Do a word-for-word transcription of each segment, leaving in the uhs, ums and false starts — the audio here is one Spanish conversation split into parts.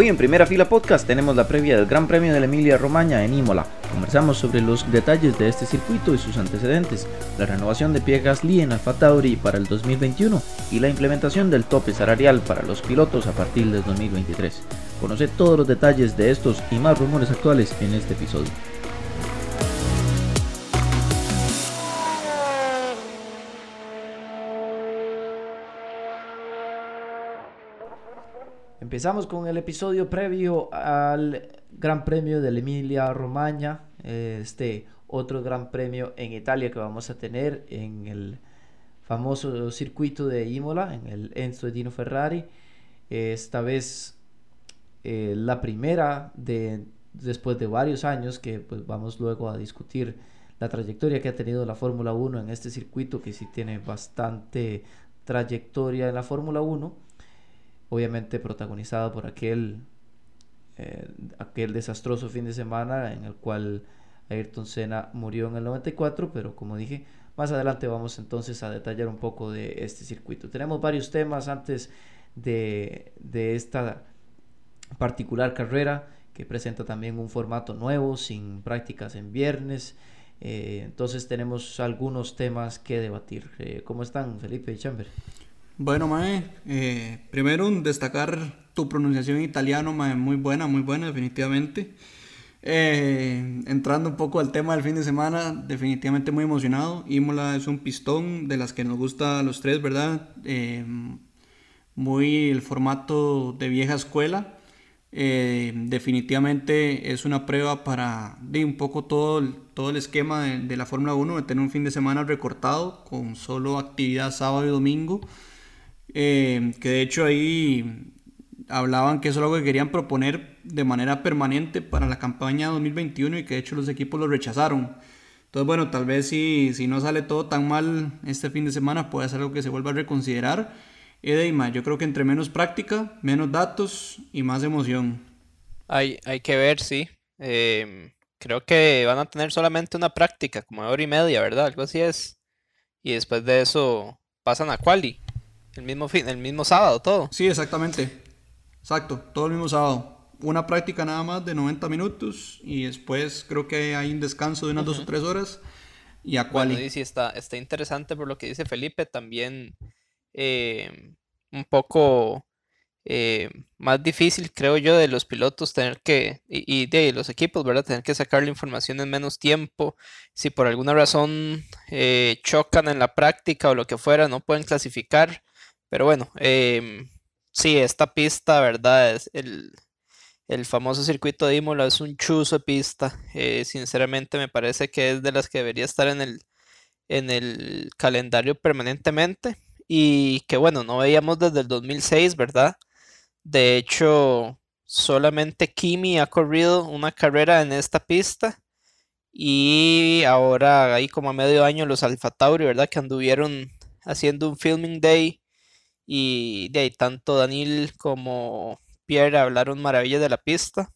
Hoy en Primera Fila Podcast tenemos la previa del Gran Premio de la Emilia Romagna en Imola. Conversamos sobre los detalles de este circuito y sus antecedentes, la renovación de Pierre Gasly en AlphaTauri para el dos mil veintiuno y la implementación del tope salarial para los pilotos a partir del dos mil veintitrés. Conoce todos los detalles de estos y más rumores actuales en este episodio. Empezamos con el episodio previo al Gran Premio de la Emilia Romagna, este otro Gran Premio en Italia que vamos a tener en el famoso circuito de Imola, en el Enzo de Dino Ferrari. Esta vez eh, la primera de después de varios años, que pues vamos luego a discutir la trayectoria que ha tenido la Fórmula uno en este circuito, que sí tiene bastante trayectoria en la Fórmula uno. Obviamente protagonizada por aquel, eh, aquel desastroso fin de semana en el cual Ayrton Senna murió en el noventa y cuatro, pero como dije, más adelante vamos entonces a detallar un poco de este circuito. Tenemos varios temas antes de, de esta particular carrera, que presenta también un formato nuevo, sin prácticas en viernes, eh, entonces tenemos algunos temas que debatir. Eh, ¿Cómo están, Felipe y Chamber? Bueno, mae, eh, primero destacar tu pronunciación en italiano, mae, muy buena, muy buena, definitivamente. Eh, entrando un poco al tema del fin de semana, definitivamente muy emocionado. Imola es un pistón de las que nos gusta a los tres, ¿verdad? Eh, muy el formato de vieja escuela. Eh, definitivamente es una prueba para de un poco todo el, todo el esquema de, de la Fórmula uno, de tener un fin de semana recortado con solo actividad sábado y domingo. Eh, que de hecho ahí hablaban que eso es algo que querían proponer de manera permanente para la campaña dos mil veintiuno y que de hecho los equipos lo rechazaron. Entonces bueno, tal vez si, si no sale todo tan mal este fin de semana puede ser algo que se vuelva a reconsiderar. Edeima, yo creo que entre menos práctica, menos datos y más emoción. Hay, hay que ver, sí. Eh, creo que van a tener solamente una práctica, como hora y media, ¿verdad? Algo así es. Y después de eso pasan a quali. El mismo fin, el mismo sábado, todo. Sí, exactamente. Exacto, todo el mismo sábado. Una práctica nada más de noventa minutos y después creo que hay un descanso de unas uh-huh. dos o tres horas y a quali. Bueno, y sí, está, está interesante por lo que dice Felipe, también eh, un poco eh, más difícil, creo yo, de los pilotos tener que, y, y de los equipos, ¿verdad? Tener que sacar la información en menos tiempo. Si por alguna razón eh, chocan en la práctica o lo que fuera, no pueden clasificar. Pero bueno, eh, sí, esta pista, ¿verdad? Es el, el famoso circuito de Imola es un chuzo de pista. Eh, sinceramente me parece que es de las que debería estar en el, en el calendario permanentemente. Y que bueno, no veíamos desde el dos mil seis, ¿verdad? De hecho, solamente Kimi ha corrido una carrera en esta pista. Y ahora, ahí como a medio año, los AlphaTauri, ¿verdad? Que anduvieron haciendo un filming day. Y de ahí tanto Daniel como Pierre hablaron maravillas de la pista.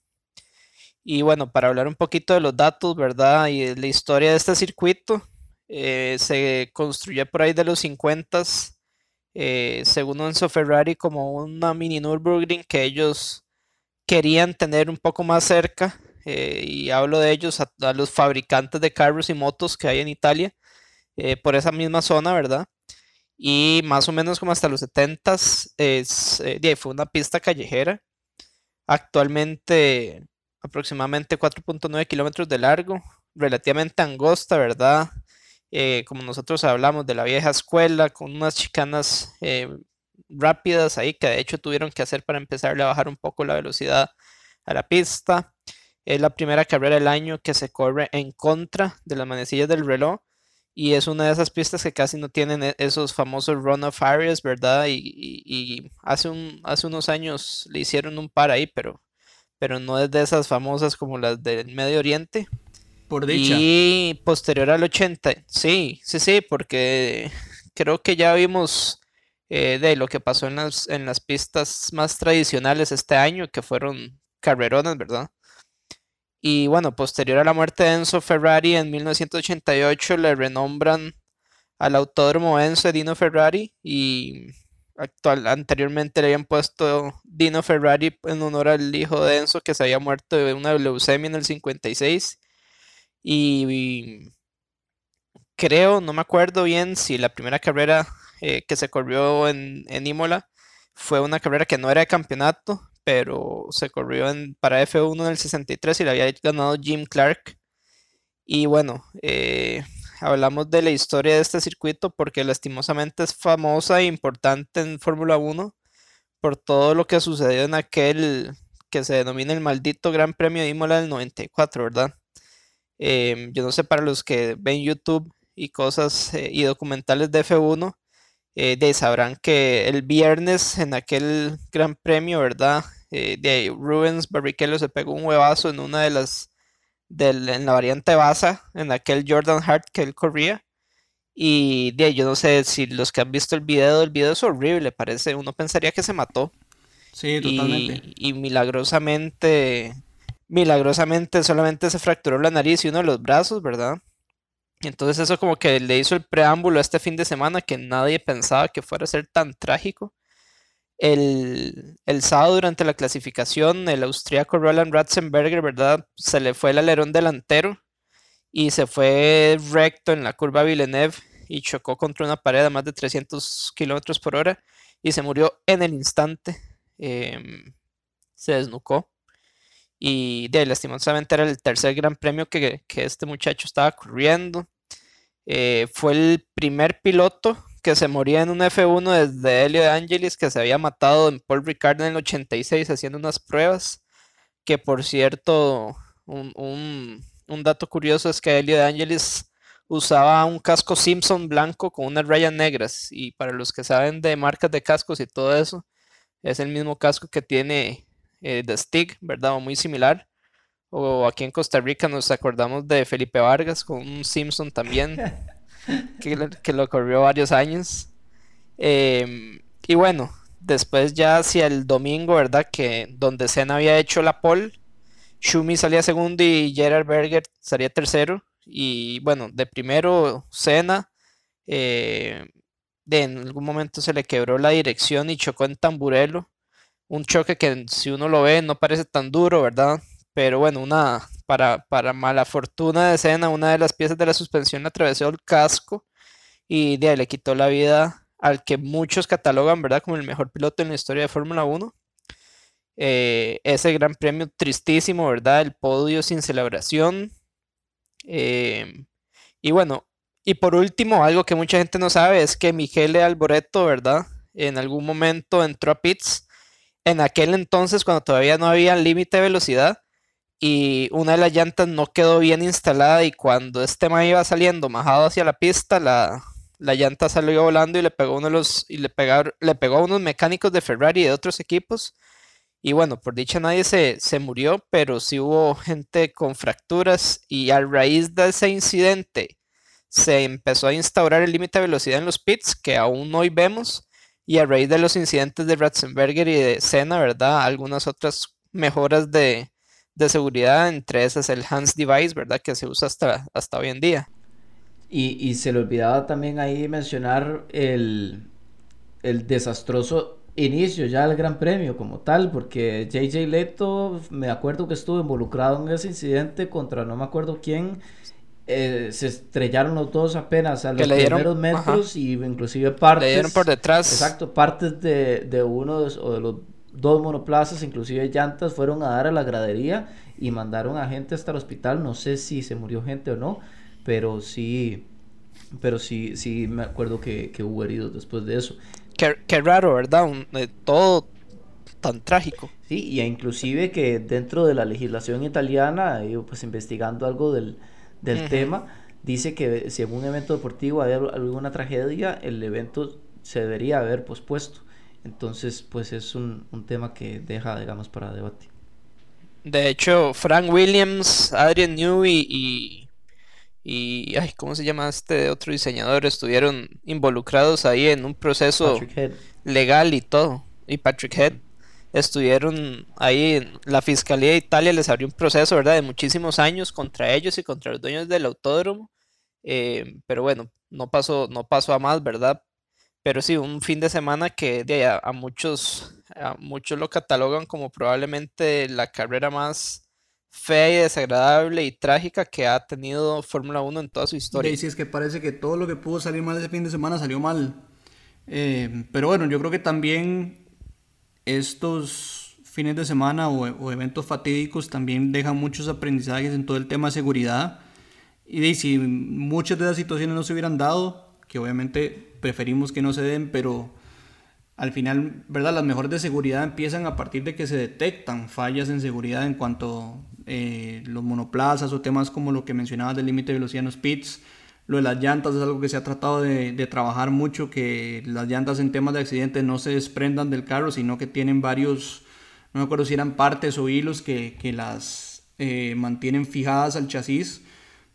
Y bueno, para hablar un poquito de los datos, ¿verdad? Y de la historia de este circuito, eh, se construyó por ahí de los cincuentas, eh, según Enzo Ferrari, como una mini Nürburgring que ellos querían tener un poco más cerca. Eh, y hablo de ellos, a, a los fabricantes de carros y motos que hay en Italia, eh, por esa misma zona, ¿verdad? Y más o menos como hasta los setentas es, eh, fue una pista callejera. Actualmente aproximadamente cuatro punto nueve kilómetros de largo, relativamente angosta, ¿verdad? Eh, como nosotros hablamos de la vieja escuela, con unas chicanas eh, rápidas ahí que de hecho tuvieron que hacer para empezarle a bajar un poco la velocidad a la pista. Es la primera carrera del año que se corre en contra de las manecillas del reloj. Y es una de esas pistas que casi no tienen esos famosos run-off areas, ¿verdad? Y, y, y hace, un, hace unos años le hicieron un par ahí, pero, pero no es de esas famosas como las del Medio Oriente. Por dicha. Y posterior al ochenta, sí, sí, sí, porque creo que ya vimos eh, de lo que pasó en las, en las pistas más tradicionales este año, que fueron carreronas, ¿verdad? Y bueno, posterior a la muerte de Enzo Ferrari en mil novecientos ochenta y ocho le renombran al Autódromo Enzo de Dino Ferrari y actual, anteriormente le habían puesto Dino Ferrari en honor al hijo de Enzo que se había muerto de una leucemia en el cincuenta y seis. Y, y creo, no me acuerdo bien si la primera carrera eh, que se corrió en, en Imola fue una carrera que no era de campeonato, pero se corrió en, para F uno en el sesenta y tres y la había ganado Jim Clark. Y bueno, eh, hablamos de la historia de este circuito porque lastimosamente es famosa e importante en Fórmula uno por todo lo que sucedió en aquel que se denomina el maldito Gran Premio de Imola del noventa y cuatro, ¿verdad? Eh, yo no sé, para los que ven YouTube y cosas eh, y documentales de F uno, Eh, de ahí sabrán que el viernes en aquel gran premio, ¿verdad? Eh, de ahí Rubens Barrichello se pegó un huevazo en una de las del, en la variante Bassa, en aquel Jordan Hart que él corría. Y de ahí, yo no sé si los que han visto el video, el video es horrible, parece, uno pensaría que se mató. Sí, totalmente. Y, y milagrosamente, milagrosamente solamente se fracturó la nariz y uno de los brazos, ¿verdad? Entonces eso como que le hizo el preámbulo a este fin de semana que nadie pensaba que fuera a ser tan trágico. El, el sábado durante la clasificación, el austríaco Roland Ratzenberger, ¿verdad? Se le fue el alerón delantero y se fue recto en la curva Villeneuve y chocó contra una pared a más de trescientos kilómetros por hora y se murió en el instante. Eh, se desnucó. Y de ahí, lastimosamente, era el tercer gran premio que, que este muchacho estaba corriendo. Eh, fue el primer piloto que se moría en un F uno desde Elio de Angelis, que se había matado en Paul Ricard en el ochenta y seis haciendo unas pruebas. Que, por cierto, un, un, un dato curioso es que Elio de Angelis usaba un casco Simpson blanco con unas rayas negras. Y para los que saben de marcas de cascos y todo eso, es el mismo casco que tiene Eh, The Stig, ¿verdad? O muy similar. O aquí en Costa Rica nos acordamos de Felipe Vargas con un Simpson también, que, que lo corrió varios años. Eh, y bueno, después ya hacia el domingo, ¿verdad? Que donde Senna había hecho la pole, Schumi salía segundo y Gerard Berger salía tercero. Y bueno, de primero Senna, eh, de, en algún momento se le quebró la dirección y chocó en Tamburello. Un choque que si uno lo ve no parece tan duro, ¿verdad? Pero bueno, una para, para mala fortuna de Senna, una de las piezas de la suspensión le atravesó el casco y de ahí le quitó la vida al que muchos catalogan, ¿verdad?, como el mejor piloto en la historia de Fórmula uno. Eh, ese gran premio tristísimo, ¿verdad? El podio sin celebración. Eh, y bueno, y por último, algo que mucha gente no sabe es que Michele Alboreto, ¿verdad?, en algún momento entró a pits. En aquel entonces, cuando todavía no había límite de velocidad y una de las llantas no quedó bien instalada y cuando este man iba saliendo majado hacia la pista, la, la llanta salió volando y le pegó uno de los, y le, pegaron, le pegó a unos mecánicos de Ferrari y de otros equipos. Y bueno, por dicha nadie se, se murió, pero sí hubo gente con fracturas y a raíz de ese incidente se empezó a instaurar el límite de velocidad en los pits, que aún hoy vemos. Y a raíz de los incidentes de Ratzenberger y de Senna, ¿verdad?, algunas otras mejoras de, de seguridad, entre esas el HANS device, ¿verdad?, que se usa hasta, hasta hoy en día. Y, y se le olvidaba también ahí mencionar el, el desastroso inicio ya del Gran Premio como tal, porque J J Leto, me acuerdo que estuvo involucrado en ese incidente contra no me acuerdo quién. Eh, se estrellaron los dos apenas a los dieron, primeros metros, ajá, y inclusive partes le dieron por detrás, exacto, partes de, de uno de, o de los dos monoplazas, inclusive llantas, fueron a dar a la gradería y mandaron a gente hasta el hospital. No sé si se murió gente o no, pero sí, pero sí, sí me acuerdo que, que hubo heridos después de eso. Qué, qué raro, ¿verdad? Un, eh, todo tan trágico. Sí, y inclusive que dentro de la legislación italiana, yo pues investigando algo del del uh-huh. tema, dice que si en un evento deportivo hay alguna tragedia, el evento se debería haber pospuesto. Entonces, pues es un, un tema que deja, digamos, para debate. De hecho, Frank Williams, Adrian Newey y, y, y ay, ¿cómo se llama este otro diseñador? Estuvieron involucrados ahí en un proceso legal y todo. Y Patrick Head. Estuvieron ahí, la Fiscalía de Italia les abrió un proceso, ¿verdad?, de muchísimos años contra ellos y contra los dueños del autódromo. Eh, pero bueno, no pasó, no pasó a más, ¿verdad? Pero sí, un fin de semana que de, a, a muchos a muchos lo catalogan como probablemente la carrera más fea y desagradable y trágica que ha tenido Fórmula uno en toda su historia. Sí, sí, es que parece que todo lo que pudo salir mal ese fin de semana salió mal. Eh, pero bueno, yo creo que también estos fines de semana o, o eventos fatídicos también dejan muchos aprendizajes en todo el tema de seguridad. Y si muchas de esas situaciones no se hubieran dado, que obviamente preferimos que no se den, pero al final, ¿verdad? Las mejoras de seguridad empiezan a partir de que se detectan fallas en seguridad en cuanto eh, los monoplazas o temas como lo que mencionabas del límite de velocidad en los pits. Lo de las llantas es algo que se ha tratado de, de trabajar mucho, que las llantas en temas de accidentes no se desprendan del carro, sino que tienen varios, no me acuerdo si eran partes o hilos que, que las eh, mantienen fijadas al chasis,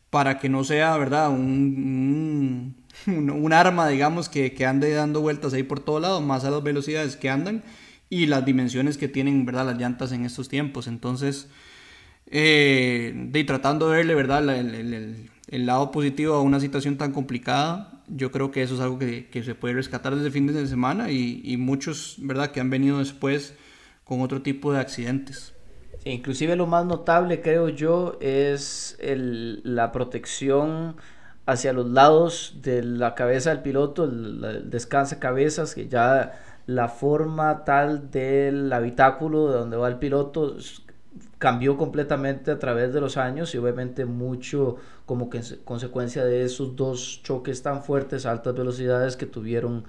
para que no sea, ¿verdad?, un, un, un arma, digamos, que, que ande dando vueltas ahí por todo lado, más a las velocidades que andan y las dimensiones que tienen, ¿verdad?, las llantas en estos tiempos. Entonces, eh, de, tratando de verle, ¿verdad?, el, el, el, el lado positivo a una situación tan complicada, yo creo que eso es algo que, que se puede rescatar desde el fin de semana y, y muchos, ¿verdad?, que han venido después con otro tipo de accidentes. Inclusive lo más notable, creo yo, es el, la protección hacia los lados de la cabeza del piloto, el, el descansacabezas, que ya la forma tal del habitáculo de donde va el piloto cambió completamente a través de los años y obviamente mucho como que consecuencia de esos dos choques tan fuertes a altas velocidades que tuvieron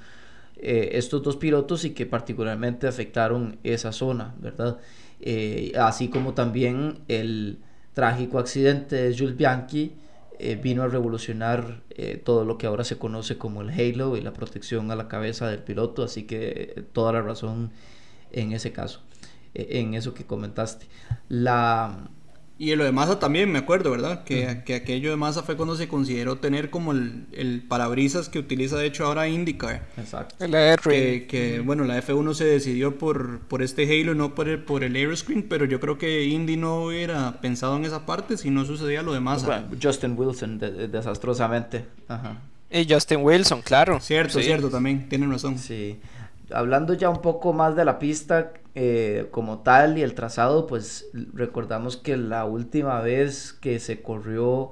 eh, estos dos pilotos y que particularmente afectaron esa zona, ¿verdad? Eh, así como también el trágico accidente de Jules Bianchi eh, vino a revolucionar eh, todo lo que ahora se conoce como el halo y la protección a la cabeza del piloto, así que eh, toda la razón en ese caso, eh, en eso que comentaste. La... Y lo de Massa también, me acuerdo, ¿verdad? Que, uh-huh. que aquello de Massa fue cuando se consideró tener como el, el parabrisas que utiliza de hecho ahora IndyCar. Exacto. La R. Que, que uh-huh. bueno, la F uno se decidió por, por este halo, no por el, por el aeroscreen, pero yo creo que Indy no hubiera pensado en esa parte si no sucedía lo de Massa. Bueno, Justin Wilson, de, de, desastrosamente. Ajá. Y Justin Wilson, claro. Cierto, sí. cierto, también, tienen razón. Sí. Hablando ya un poco más de la pista eh, como tal y el trazado, pues recordamos que la última vez que se corrió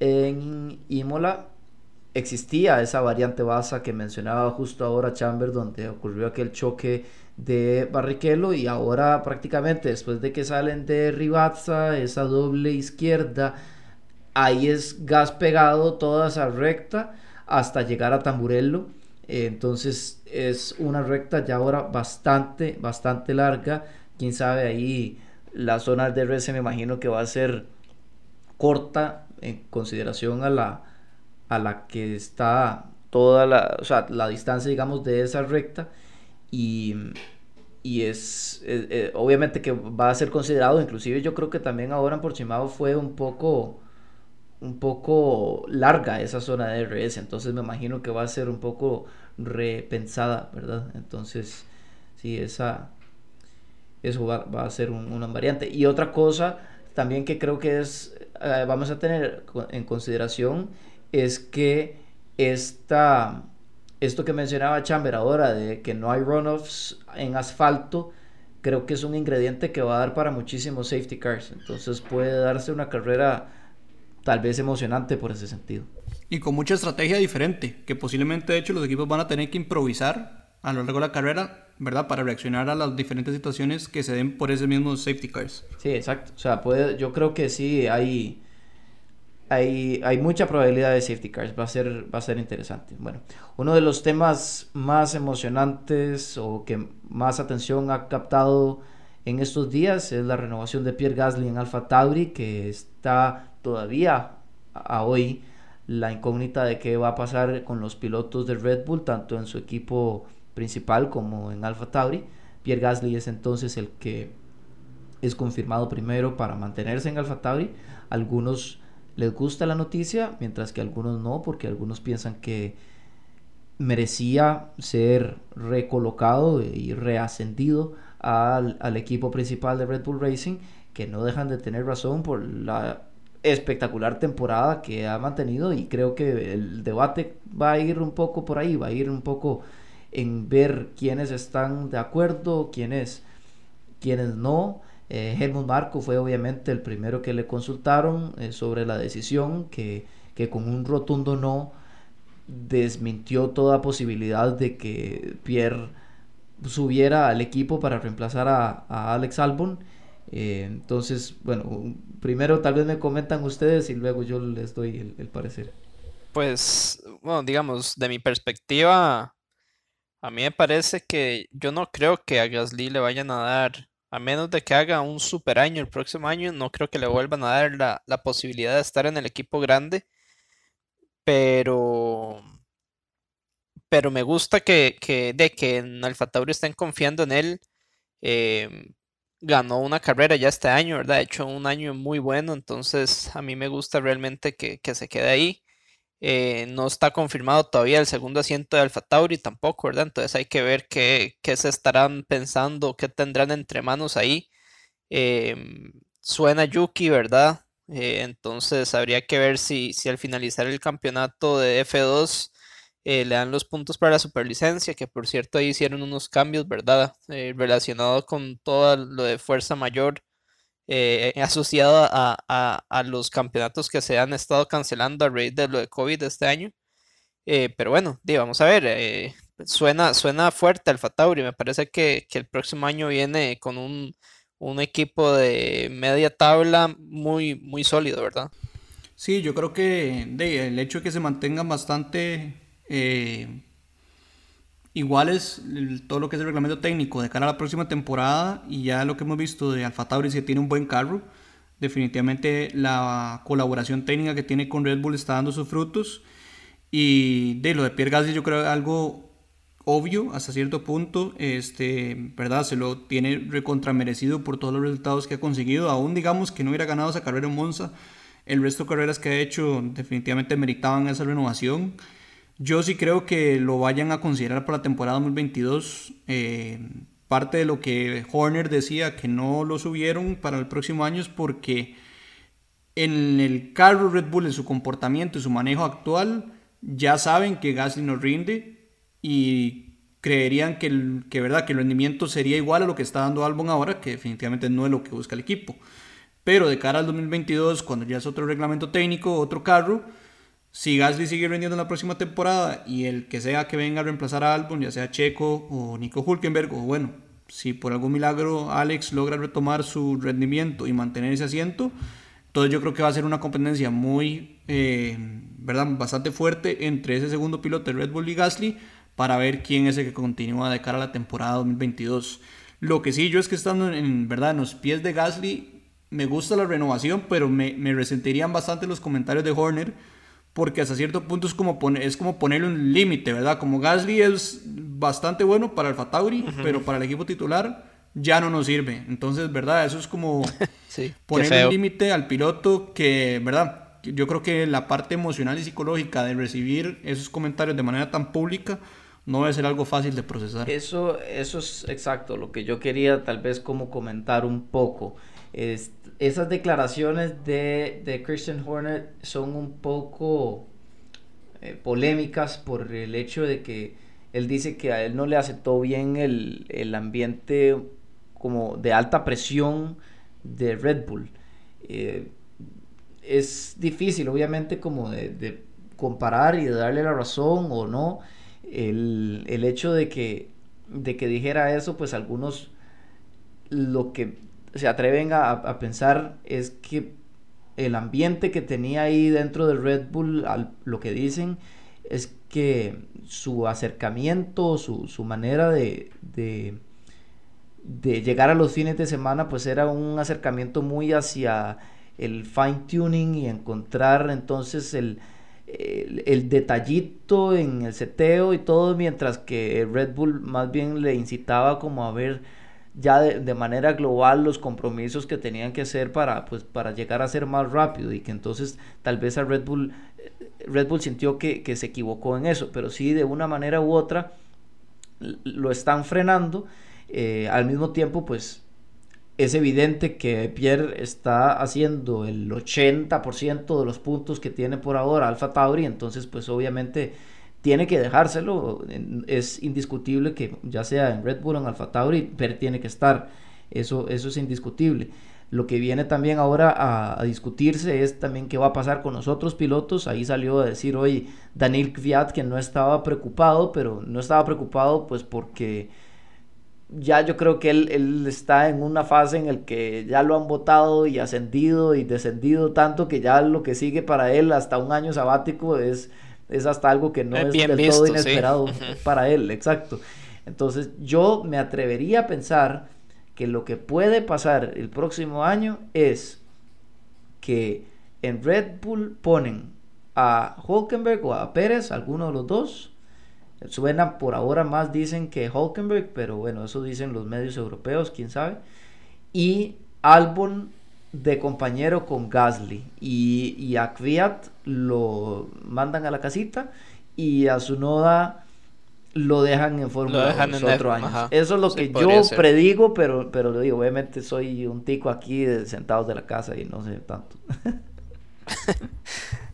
en Imola existía esa variante Bassa que mencionaba justo ahora Chamber, donde ocurrió aquel choque de Barrichello, y ahora prácticamente después de que salen de Rivazza, esa doble izquierda, ahí es gas pegado toda esa recta hasta llegar a Tamburello. Entonces es una recta ya ahora bastante, bastante larga. Quién sabe, ahí la zona de D R S me imagino que va a ser corta en consideración a la, a la que está toda la, o sea, la distancia, digamos, de esa recta. Y, y es, es, es obviamente que va a ser considerado. Inclusive yo creo que también ahora en Portimao fue un poco... un poco larga esa zona de D R S, entonces me imagino que va a ser un poco repensada, ¿verdad? Entonces, sí, esa, eso va, va a ser un, una variante. Y otra cosa también que creo que es, eh, vamos a tener en consideración, es que esta, esto que mencionaba Chamber ahora, de que no hay runoffs en asfalto, creo que es un ingrediente que va a dar para muchísimos safety cars, entonces puede darse una carrera tal vez emocionante por ese sentido. Y con mucha estrategia diferente, que posiblemente de hecho los equipos van a tener que improvisar a lo largo de la carrera, ¿verdad? Para reaccionar a las diferentes situaciones que se den por ese mismo safety cars. Sí, exacto. O sea, puede, yo creo que sí hay, hay, hay mucha probabilidad de safety cars. Va a ser, va a ser interesante. Bueno, uno de los temas más emocionantes o que más atención ha captado en estos días es la renovación de Pierre Gasly en AlphaTauri, que está... todavía a hoy la incógnita de qué va a pasar con los pilotos de Red Bull, tanto en su equipo principal como en AlphaTauri. Pierre Gasly es entonces el que es confirmado primero para mantenerse en AlphaTauri. Algunos les gusta la noticia, mientras que algunos no, porque algunos piensan que merecía ser recolocado y reascendido al, al equipo principal de Red Bull Racing, que no dejan de tener razón por la espectacular temporada que ha mantenido, y creo que el debate va a ir un poco por ahí, va a ir un poco en ver quiénes están de acuerdo, quiénes, quiénes no. Eh, Helmut Marko fue obviamente el primero que le consultaron eh, sobre la decisión, que, que con un rotundo no desmintió toda posibilidad de que Pierre subiera al equipo para reemplazar a, a Alex Albon. Eh, entonces, bueno, primero tal vez me comentan ustedes y luego yo les doy el, el parecer. Pues, bueno, digamos, de mi perspectiva, a mí me parece que yo no creo que a Gasly le vayan a dar, a menos de que haga un super año el próximo año, no creo que le vuelvan a dar la, la posibilidad de estar en el equipo grande, pero... pero me gusta que, que, de que en AlphaTauri estén confiando en él. eh, Ganó una carrera ya este año, ¿verdad? Ha hecho un año muy bueno, entonces a mí me gusta realmente que, que se quede ahí. Eh, no está confirmado todavía el segundo asiento de AlphaTauri tampoco, ¿verdad? Entonces hay que ver qué, qué se estarán pensando, qué tendrán entre manos ahí. Eh, suena Yuki, ¿verdad? Eh, entonces habría que ver si, si al finalizar el campeonato de F dos eh, le dan los puntos para la superlicencia, que por cierto ahí hicieron unos cambios, ¿verdad? Eh, relacionado con todo lo de fuerza mayor. Eh, asociado a, a, a los campeonatos que se han estado cancelando a raíz de lo de COVID este año. Eh, pero bueno, vamos a ver, eh, suena, suena fuerte AlphaTauri. Me parece que, que el próximo año viene con un, un equipo de media tabla muy, muy sólido, ¿verdad? Sí, yo creo que de, el hecho de que se mantengan bastante eh, iguales el, todo lo que es el reglamento técnico de cara a la próxima temporada, y ya lo que hemos visto de AlphaTauri, si tiene un buen carro, definitivamente la colaboración técnica que tiene con Red Bull está dando sus frutos. Y de lo de Pierre Gasly, yo creo algo obvio hasta cierto punto, este, ¿verdad? Se lo tiene recontramerecido por todos los resultados que ha conseguido, aún digamos que no hubiera ganado esa carrera en Monza, el resto de carreras que ha hecho definitivamente meritaban esa renovación. Yo sí creo que lo vayan a considerar para la temporada dos mil veintidós. Eh, parte de lo que Horner decía que no lo subieron para el próximo año es porque en el carro Red Bull, en su comportamiento y su manejo actual, ya saben que Gasly no rinde y creerían que el, que, ¿verdad? que el rendimiento sería igual a lo que está dando Albon ahora, que definitivamente no es lo que busca el equipo. Pero de cara al dos mil veintidós, cuando ya es otro reglamento técnico, otro carro, si Gasly sigue rindiendo en la próxima temporada y el que sea que venga a reemplazar a Albon, ya sea Checo o Nico Hulkenberg, o bueno, si por algún milagro Alex logra retomar su rendimiento y mantener ese asiento, entonces yo creo que va a ser una competencia muy, eh, ¿verdad? bastante fuerte entre ese segundo piloto de Red Bull y Gasly para ver quién es el que continúa de cara a la temporada dos mil veintidós. Lo que sí yo es que estando en, ¿verdad? en los pies de Gasly, me gusta la renovación, pero me, me resentirían bastante los comentarios de Horner, porque hasta cierto punto es como, pone, es como ponerle un límite, ¿verdad? Como Gasly es bastante bueno para AlphaTauri, uh-huh. pero para el equipo titular ya no nos sirve. Entonces, ¿verdad? Eso es como sí, ponerle un límite al piloto que, ¿verdad? Yo creo que la parte emocional y psicológica de recibir esos comentarios de manera tan pública no debe ser algo fácil de procesar. Eso, eso es exacto lo que yo quería tal vez como comentar un poco. Es, esas declaraciones de, de Christian Horner son un poco eh, polémicas por el hecho de que él dice que a él no le aceptó bien el, el ambiente como de alta presión de Red Bull. Eh, es difícil obviamente como de, de comparar y de darle la razón o no. El, el hecho de que, de que dijera eso, pues algunos lo que se atreven a, a pensar es que el ambiente que tenía ahí dentro de Red Bull, al, lo que dicen es que su acercamiento, su, su manera de, de, de llegar a los fines de semana, pues era un acercamiento muy hacia el fine tuning y encontrar entonces el, el, el detallito en el seteo y todo, mientras que Red Bull más bien le incitaba como a ver ya de, de manera global los compromisos que tenían que hacer para, pues, para llegar a ser más rápido, y que entonces tal vez a Red Bull Red Bull sintió que, que se equivocó en eso, pero sí de una manera u otra lo están frenando. Eh, al mismo tiempo pues es evidente que Pierre está haciendo el ochenta por ciento de los puntos que tiene por ahora AlphaTauri, entonces pues obviamente tiene que dejárselo, es indiscutible que ya sea en Red Bull o en AlphaTauri, Pierre tiene que estar, eso, eso es indiscutible. Lo que viene también ahora a, a discutirse es también qué va a pasar con los otros pilotos. Ahí salió a decir hoy Daniil Kvyat que no estaba preocupado, pero no estaba preocupado pues porque ya yo creo que él, él está en una fase en el que ya lo han votado y ascendido y descendido tanto que ya lo que sigue para él hasta un año sabático es, es hasta algo que no es, es bien del visto, todo inesperado sí. para él, exacto. Entonces yo me atrevería a pensar que lo que puede pasar el próximo año es que en Red Bull ponen a Hulkenberg o a Pérez, alguno de los dos. Suena por ahora más, dicen que Hulkenberg, pero bueno, eso dicen los medios europeos, quién sabe. Y Albon de compañero con Gasly. Y, y a Kvyat lo mandan a la casita y a Tsunoda lo dejan en Fórmula uno otro año. Ajá. Eso es lo que sí, yo ser. predigo, pero pero lo digo, obviamente soy un tico aquí de sentados de la casa y no sé tanto.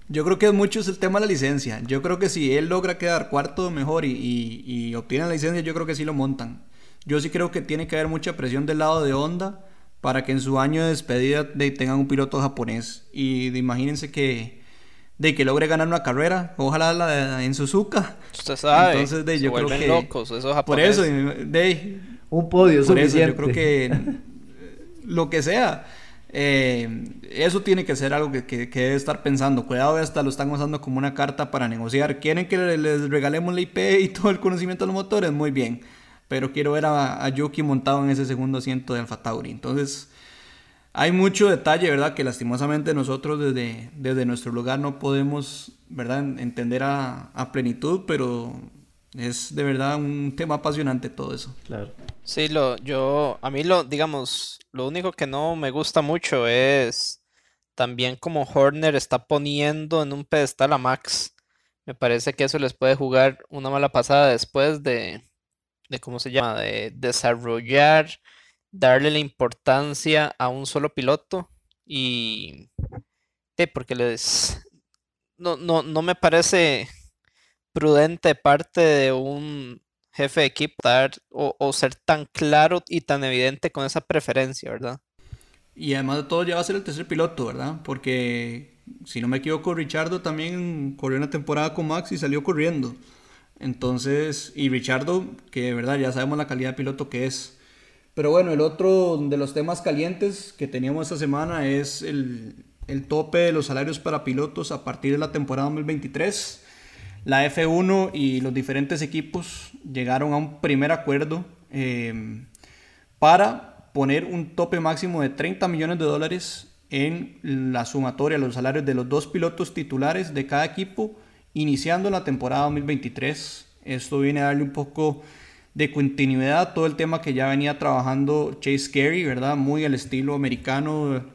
Yo creo que mucho es el tema de la licencia. Yo creo que si él logra quedar cuarto mejor y, y, y obtiene la licencia, yo creo que sí lo montan. Yo sí creo que tiene que haber mucha presión del lado de Honda para que en su año de despedida de, tengan un piloto japonés. Y de, imagínense que de que logre ganar una carrera, ojalá la de, en Suzuka. Usted sabe, entonces de, yo se vuelven creo que, locos esos japoneses. Por eso, de, un podio por suficiente. Por eso yo creo que lo que sea. Eh, eso tiene que ser algo que, que, que debe estar pensando. Cuidado, hasta lo están usando como una carta para negociar. ¿Quieren que les regalemos la I P y todo el conocimiento de los motores? Muy bien. Pero quiero ver a, a Yuki montado en ese segundo asiento de AlphaTauri. Entonces, hay mucho detalle, ¿verdad? Que lastimosamente nosotros desde, desde nuestro lugar no podemos, ¿verdad?, entender a, a plenitud, pero es de verdad un tema apasionante todo eso. Claro. Sí, lo, yo, a mí lo, digamos, lo único que no me gusta mucho es también como Horner está poniendo en un pedestal a Max. Me parece que eso les puede jugar una mala pasada después de, de ¿cómo se llama?, de desarrollar, darle la importancia a un solo piloto y sí, porque les no, no, no me parece prudente parte de un jefe de equipo dar, o, o ser tan claro y tan evidente con esa preferencia, ¿verdad? Y además de todo ya va a ser el tercer piloto, ¿verdad? Porque si no me equivoco, Ricciardo también corrió una temporada con Max y salió corriendo. Entonces, y Ricciardo, que de verdad ya sabemos la calidad de piloto que es. Pero bueno, el otro de los temas calientes que teníamos esta semana es el, el tope de los salarios para pilotos a partir de la temporada dos mil veintitrés. La F uno y los diferentes equipos llegaron a un primer acuerdo eh, para poner un tope máximo de treinta millones de dólares en la sumatoria, los salarios de los dos pilotos titulares de cada equipo iniciando la temporada dos mil veintitrés. Esto viene a darle un poco de continuidad a todo el tema que ya venía trabajando Chase Carey, ¿verdad? Muy al estilo americano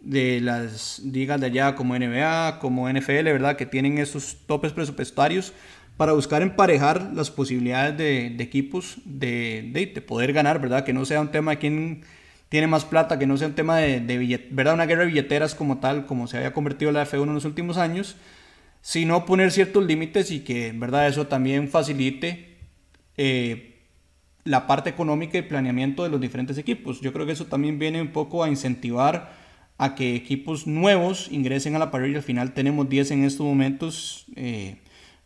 de las ligas de allá como N B A, como N F L, ¿verdad? Que tienen esos topes presupuestarios para buscar emparejar las posibilidades de, de equipos de, de, de poder ganar, ¿verdad? Que no sea un tema de quién tiene más plata, que no sea un tema de, de billet, ¿verdad? Una guerra de billeteras como tal, como se había convertido la F uno en los últimos años, sino poner ciertos límites y que, ¿verdad? Eso también facilite eh, la parte económica y planeamiento de los diferentes equipos. Yo creo que eso también viene un poco a incentivar a que equipos nuevos ingresen a la parrilla. Al final tenemos diez en estos momentos, eh,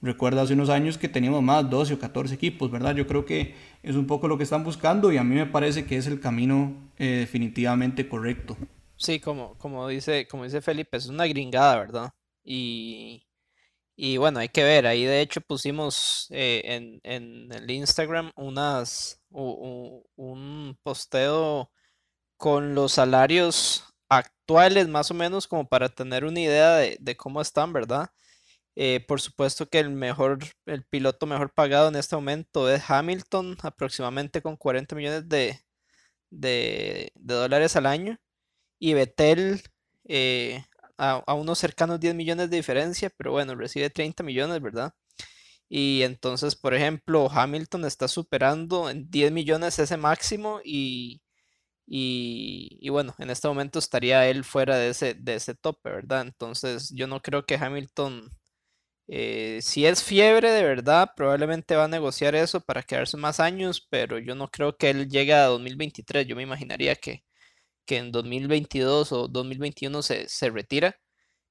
recuerda hace unos años que teníamos más, doce o catorce equipos, ¿verdad? Yo creo que es un poco lo que están buscando y a mí me parece que es el camino eh, definitivamente correcto. Sí, como, como, dice, como dice Felipe, es una gringada, ¿verdad? Y, y bueno, hay que ver, ahí de hecho pusimos eh, en, en el Instagram unas, u, u, un posteo con los salarios actuales más o menos como para tener una idea de, de cómo están, ¿verdad? Eh, por supuesto que el mejor, el piloto mejor pagado en este momento es Hamilton, aproximadamente con cuarenta millones de, de, de dólares al año, y Vettel eh, a, a unos cercanos diez millones de diferencia, pero bueno, recibe treinta millones, ¿verdad? Y entonces, por ejemplo, Hamilton está superando en diez millones ese máximo y Y, y bueno, en este momento estaría él fuera de ese, de ese tope, ¿verdad? Entonces yo no creo que Hamilton, eh, si es fiebre de verdad, probablemente va a negociar eso para quedarse más años, pero yo no creo que él llegue a dos mil veintitrés. Yo me imaginaría que, que en dos mil veintidós o dos mil veintiuno se, se retira.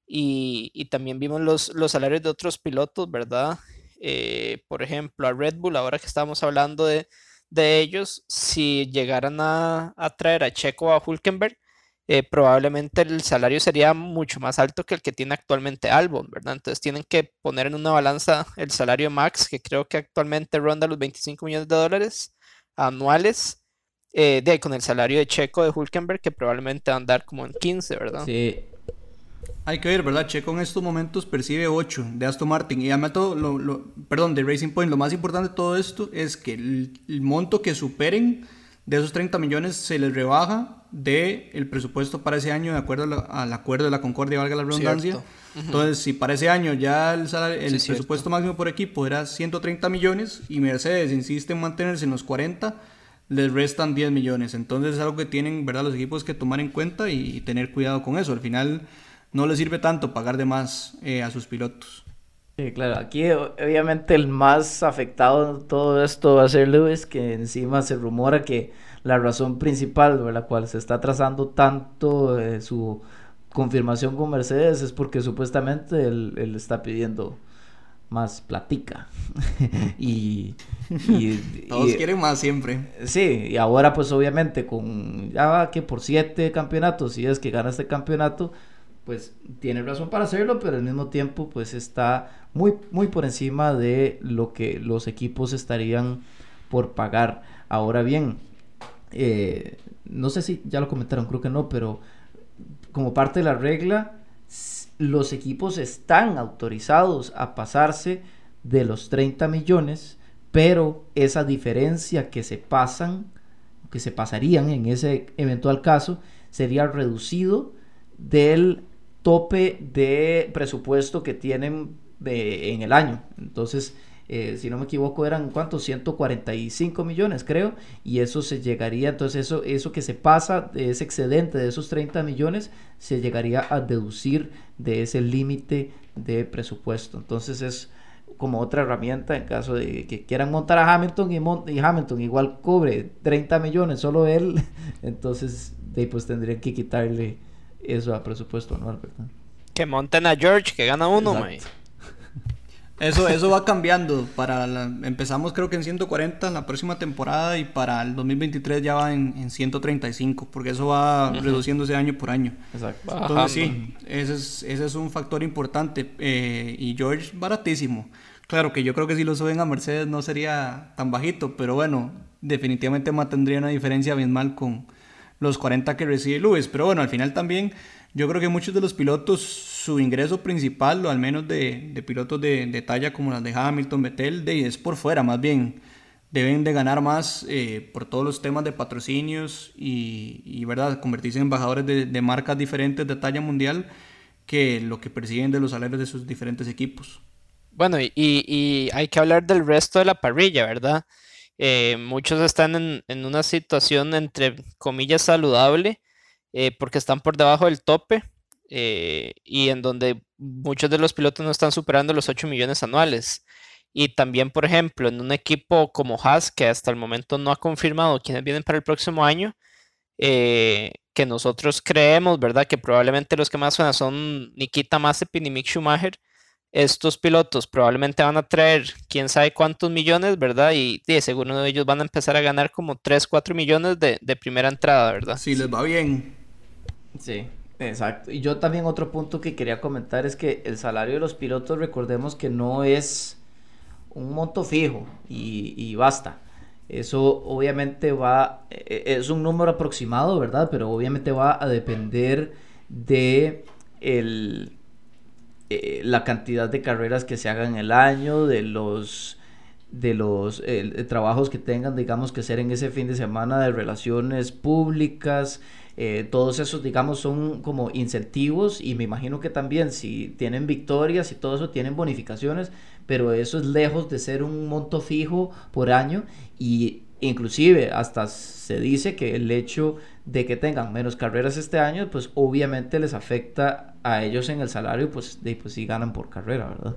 Y, y también vimos los, los salarios de otros pilotos, ¿verdad? Eh, por ejemplo, a Red Bull, ahora que estábamos hablando de... de ellos, si llegaran a, a traer a Checo o a Hulkenberg, eh, probablemente el salario sería mucho más alto que el que tiene actualmente Albon, ¿verdad? Entonces tienen que poner en una balanza el salario de Max, que creo que actualmente ronda los veinticinco millones de dólares anuales, eh, de, con el salario de Checo de Hulkenberg, que probablemente va a andar como en quince, ¿verdad? Sí. Hay que ver, ¿verdad? Checo en estos momentos percibe ocho de Aston Martin. Y además, todo lo, lo, perdón, de Racing Point, lo más importante de todo esto es que el, el monto que superen de esos treinta millones se les rebaja del presupuesto para ese año de acuerdo a la, al acuerdo de la Concordia, valga la redundancia. Uh-huh. Entonces, si para ese año ya el, salario, el sí, presupuesto cierto. máximo por equipo era ciento treinta millones y Mercedes insiste en mantenerse en los cuarenta, les restan diez millones. Entonces, es algo que tienen, ¿verdad?, los equipos que tomar en cuenta y, y tener cuidado con eso. Al final... no le sirve tanto pagar de más eh, a sus pilotos. Sí, claro. Aquí obviamente el más afectado de todo esto va a ser Lewis, que encima se rumora que la razón principal por la cual se está atrasando tanto eh, su confirmación con Mercedes es porque supuestamente él, él está pidiendo más platica. y, y, Todos y, quieren más siempre. Sí, y ahora pues obviamente con ya va que por siete campeonatos, si es que gana este campeonato, pues tiene razón para hacerlo, pero al mismo tiempo pues está muy, muy por encima de lo que los equipos estarían por pagar. Ahora bien, eh, no sé si ya lo comentaron, creo que no, pero como parte de la regla, los equipos están autorizados a pasarse de los treinta millones, pero esa diferencia que se pasan, que se pasarían en ese eventual caso, sería reducido del tope de presupuesto que tienen de, en el año. Entonces, eh, si no me equivoco, eran ¿cuántos? ciento cuarenta y cinco millones, creo, y eso se llegaría, entonces eso, eso que se pasa, ese excedente de esos treinta millones, se llegaría a deducir de ese límite de presupuesto. Entonces es como otra herramienta en caso de que quieran montar a Hamilton y, Mon- y Hamilton igual cobre treinta millones, solo él, entonces de, pues tendrían que quitarle eso a presupuesto anual, ¿verdad? Que monten a George, que gana uno, mae. Eso, eso va cambiando. Para la, empezamos creo que en ciento cuarenta la próxima temporada y para el dos mil veintitrés ya va en, en ciento treinta y cinco, porque eso va uh-huh. reduciéndose año por año. Exacto. Entonces Ajá, sí, ese es, ese es un factor importante. Eh, y George baratísimo. Claro que yo creo que si lo suben a Mercedes no sería tan bajito, pero bueno, definitivamente mantendría una diferencia abismal con los cuarenta que recibe Lewis, pero bueno, al final también yo creo que muchos de los pilotos su ingreso principal, o al menos de, de pilotos de, de talla como las de Hamilton, Vettel, de, es por fuera, más bien deben de ganar más eh, por todos los temas de patrocinios y, y verdad, convertirse en embajadores de, de marcas diferentes de talla mundial que lo que perciben de los salarios de sus diferentes equipos. Bueno, y, y hay que hablar del resto de la parrilla, ¿verdad? Eh, muchos están en, en una situación entre comillas saludable, eh, porque están por debajo del tope, eh, y en donde muchos de los pilotos no están superando los ocho millones anuales. Y también, por ejemplo, en un equipo como Haas, que hasta el momento no ha confirmado quiénes vienen para el próximo año, eh, que nosotros creemos, ¿verdad?, que probablemente los que más suenan son Nikita Mazepin y Mick Schumacher. Estos pilotos probablemente van a traer quién sabe cuántos millones, ¿verdad? Y, y seguro ellos van a empezar a ganar como tres, cuatro millones de, de primera entrada, ¿verdad? Si les va bien. Sí, exacto. Y yo también otro punto que quería comentar es que el salario de los pilotos, recordemos que no es un monto fijo y, y basta. Eso obviamente va, es un número aproximado, ¿verdad? Pero obviamente va a depender de el... Eh, la cantidad de carreras que se hagan el año, de los de los eh, de trabajos que tengan, digamos, que hacer en ese fin de semana, de relaciones públicas, eh, todos esos, digamos, son como incentivos, y me imagino que también si tienen victorias y todo eso tienen bonificaciones, pero eso es lejos de ser un monto fijo por año, y Inclusive hasta se dice que el hecho de que tengan menos carreras este año, pues obviamente les afecta a ellos en el salario, pues de, pues sí ganan por carrera, ¿verdad?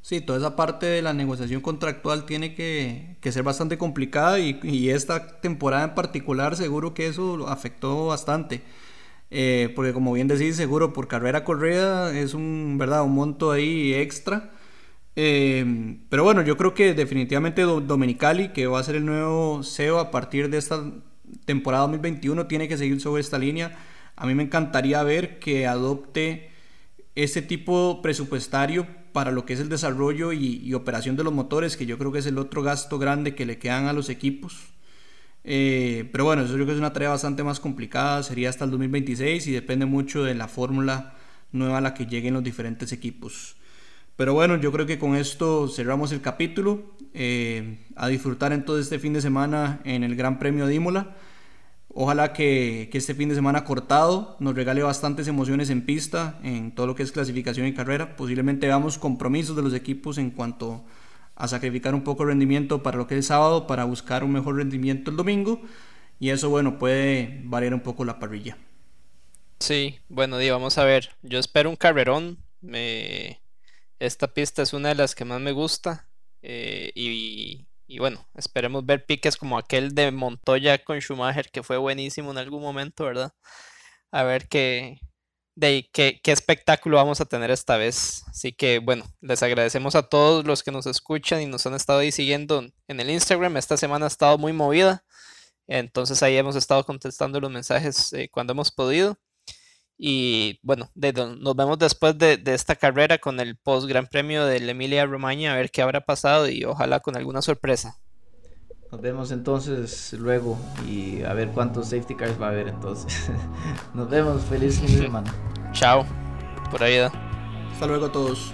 Sí, toda esa parte de la negociación contractual tiene que, que ser bastante complicada, y, y esta temporada en particular seguro que eso afectó bastante. Eh, porque como bien decís, seguro por carrera corrida es un, ¿verdad? un monto ahí extra. Eh, pero bueno, yo creo que definitivamente Domenicali, que va a ser el nuevo C E O a partir de esta temporada dos mil veintiuno, tiene que seguir sobre esta línea. A mí me encantaría ver que adopte este tipo presupuestario para lo que es el desarrollo y, y operación de los motores, que yo creo que es el otro gasto grande que le quedan a los equipos. Eh, pero bueno, eso yo creo que es una tarea bastante más complicada, sería hasta el dos mil veintiséis, y depende mucho de la fórmula nueva a la que lleguen los diferentes equipos. Pero bueno, yo creo que con esto cerramos el capítulo. Eh, a disfrutar entonces este fin de semana en el Gran Premio de Imola. Ojalá que, que este fin de semana cortado nos regale bastantes emociones en pista, en todo lo que es clasificación y carrera. Posiblemente veamos compromisos de los equipos en cuanto a sacrificar un poco el rendimiento para lo que es el sábado, para buscar un mejor rendimiento el domingo. Y eso, bueno, puede variar un poco la parrilla. Sí, bueno, Di, vamos a ver. Yo espero un carrerón. Me... Esta pista es una de las que más me gusta. Eh, y... Y bueno, esperemos ver piques como aquel de Montoya con Schumacher, que fue buenísimo en algún momento, ¿verdad? A ver qué, de, qué, qué espectáculo vamos a tener esta vez. Así que bueno, les agradecemos a todos los que nos escuchan y nos han estado ahí siguiendo en el Instagram. Esta semana ha estado muy movida, entonces ahí hemos estado contestando los mensajes eh, cuando hemos podido. Y bueno, de, nos vemos después de, de esta carrera con el post Gran Premio de la Emilia Romagna, a ver qué habrá pasado y ojalá con alguna sorpresa. Nos vemos entonces luego y a ver cuántos safety cars va a haber entonces. Nos vemos, feliz fin de semana. Chao, por ahí da. Hasta luego a todos.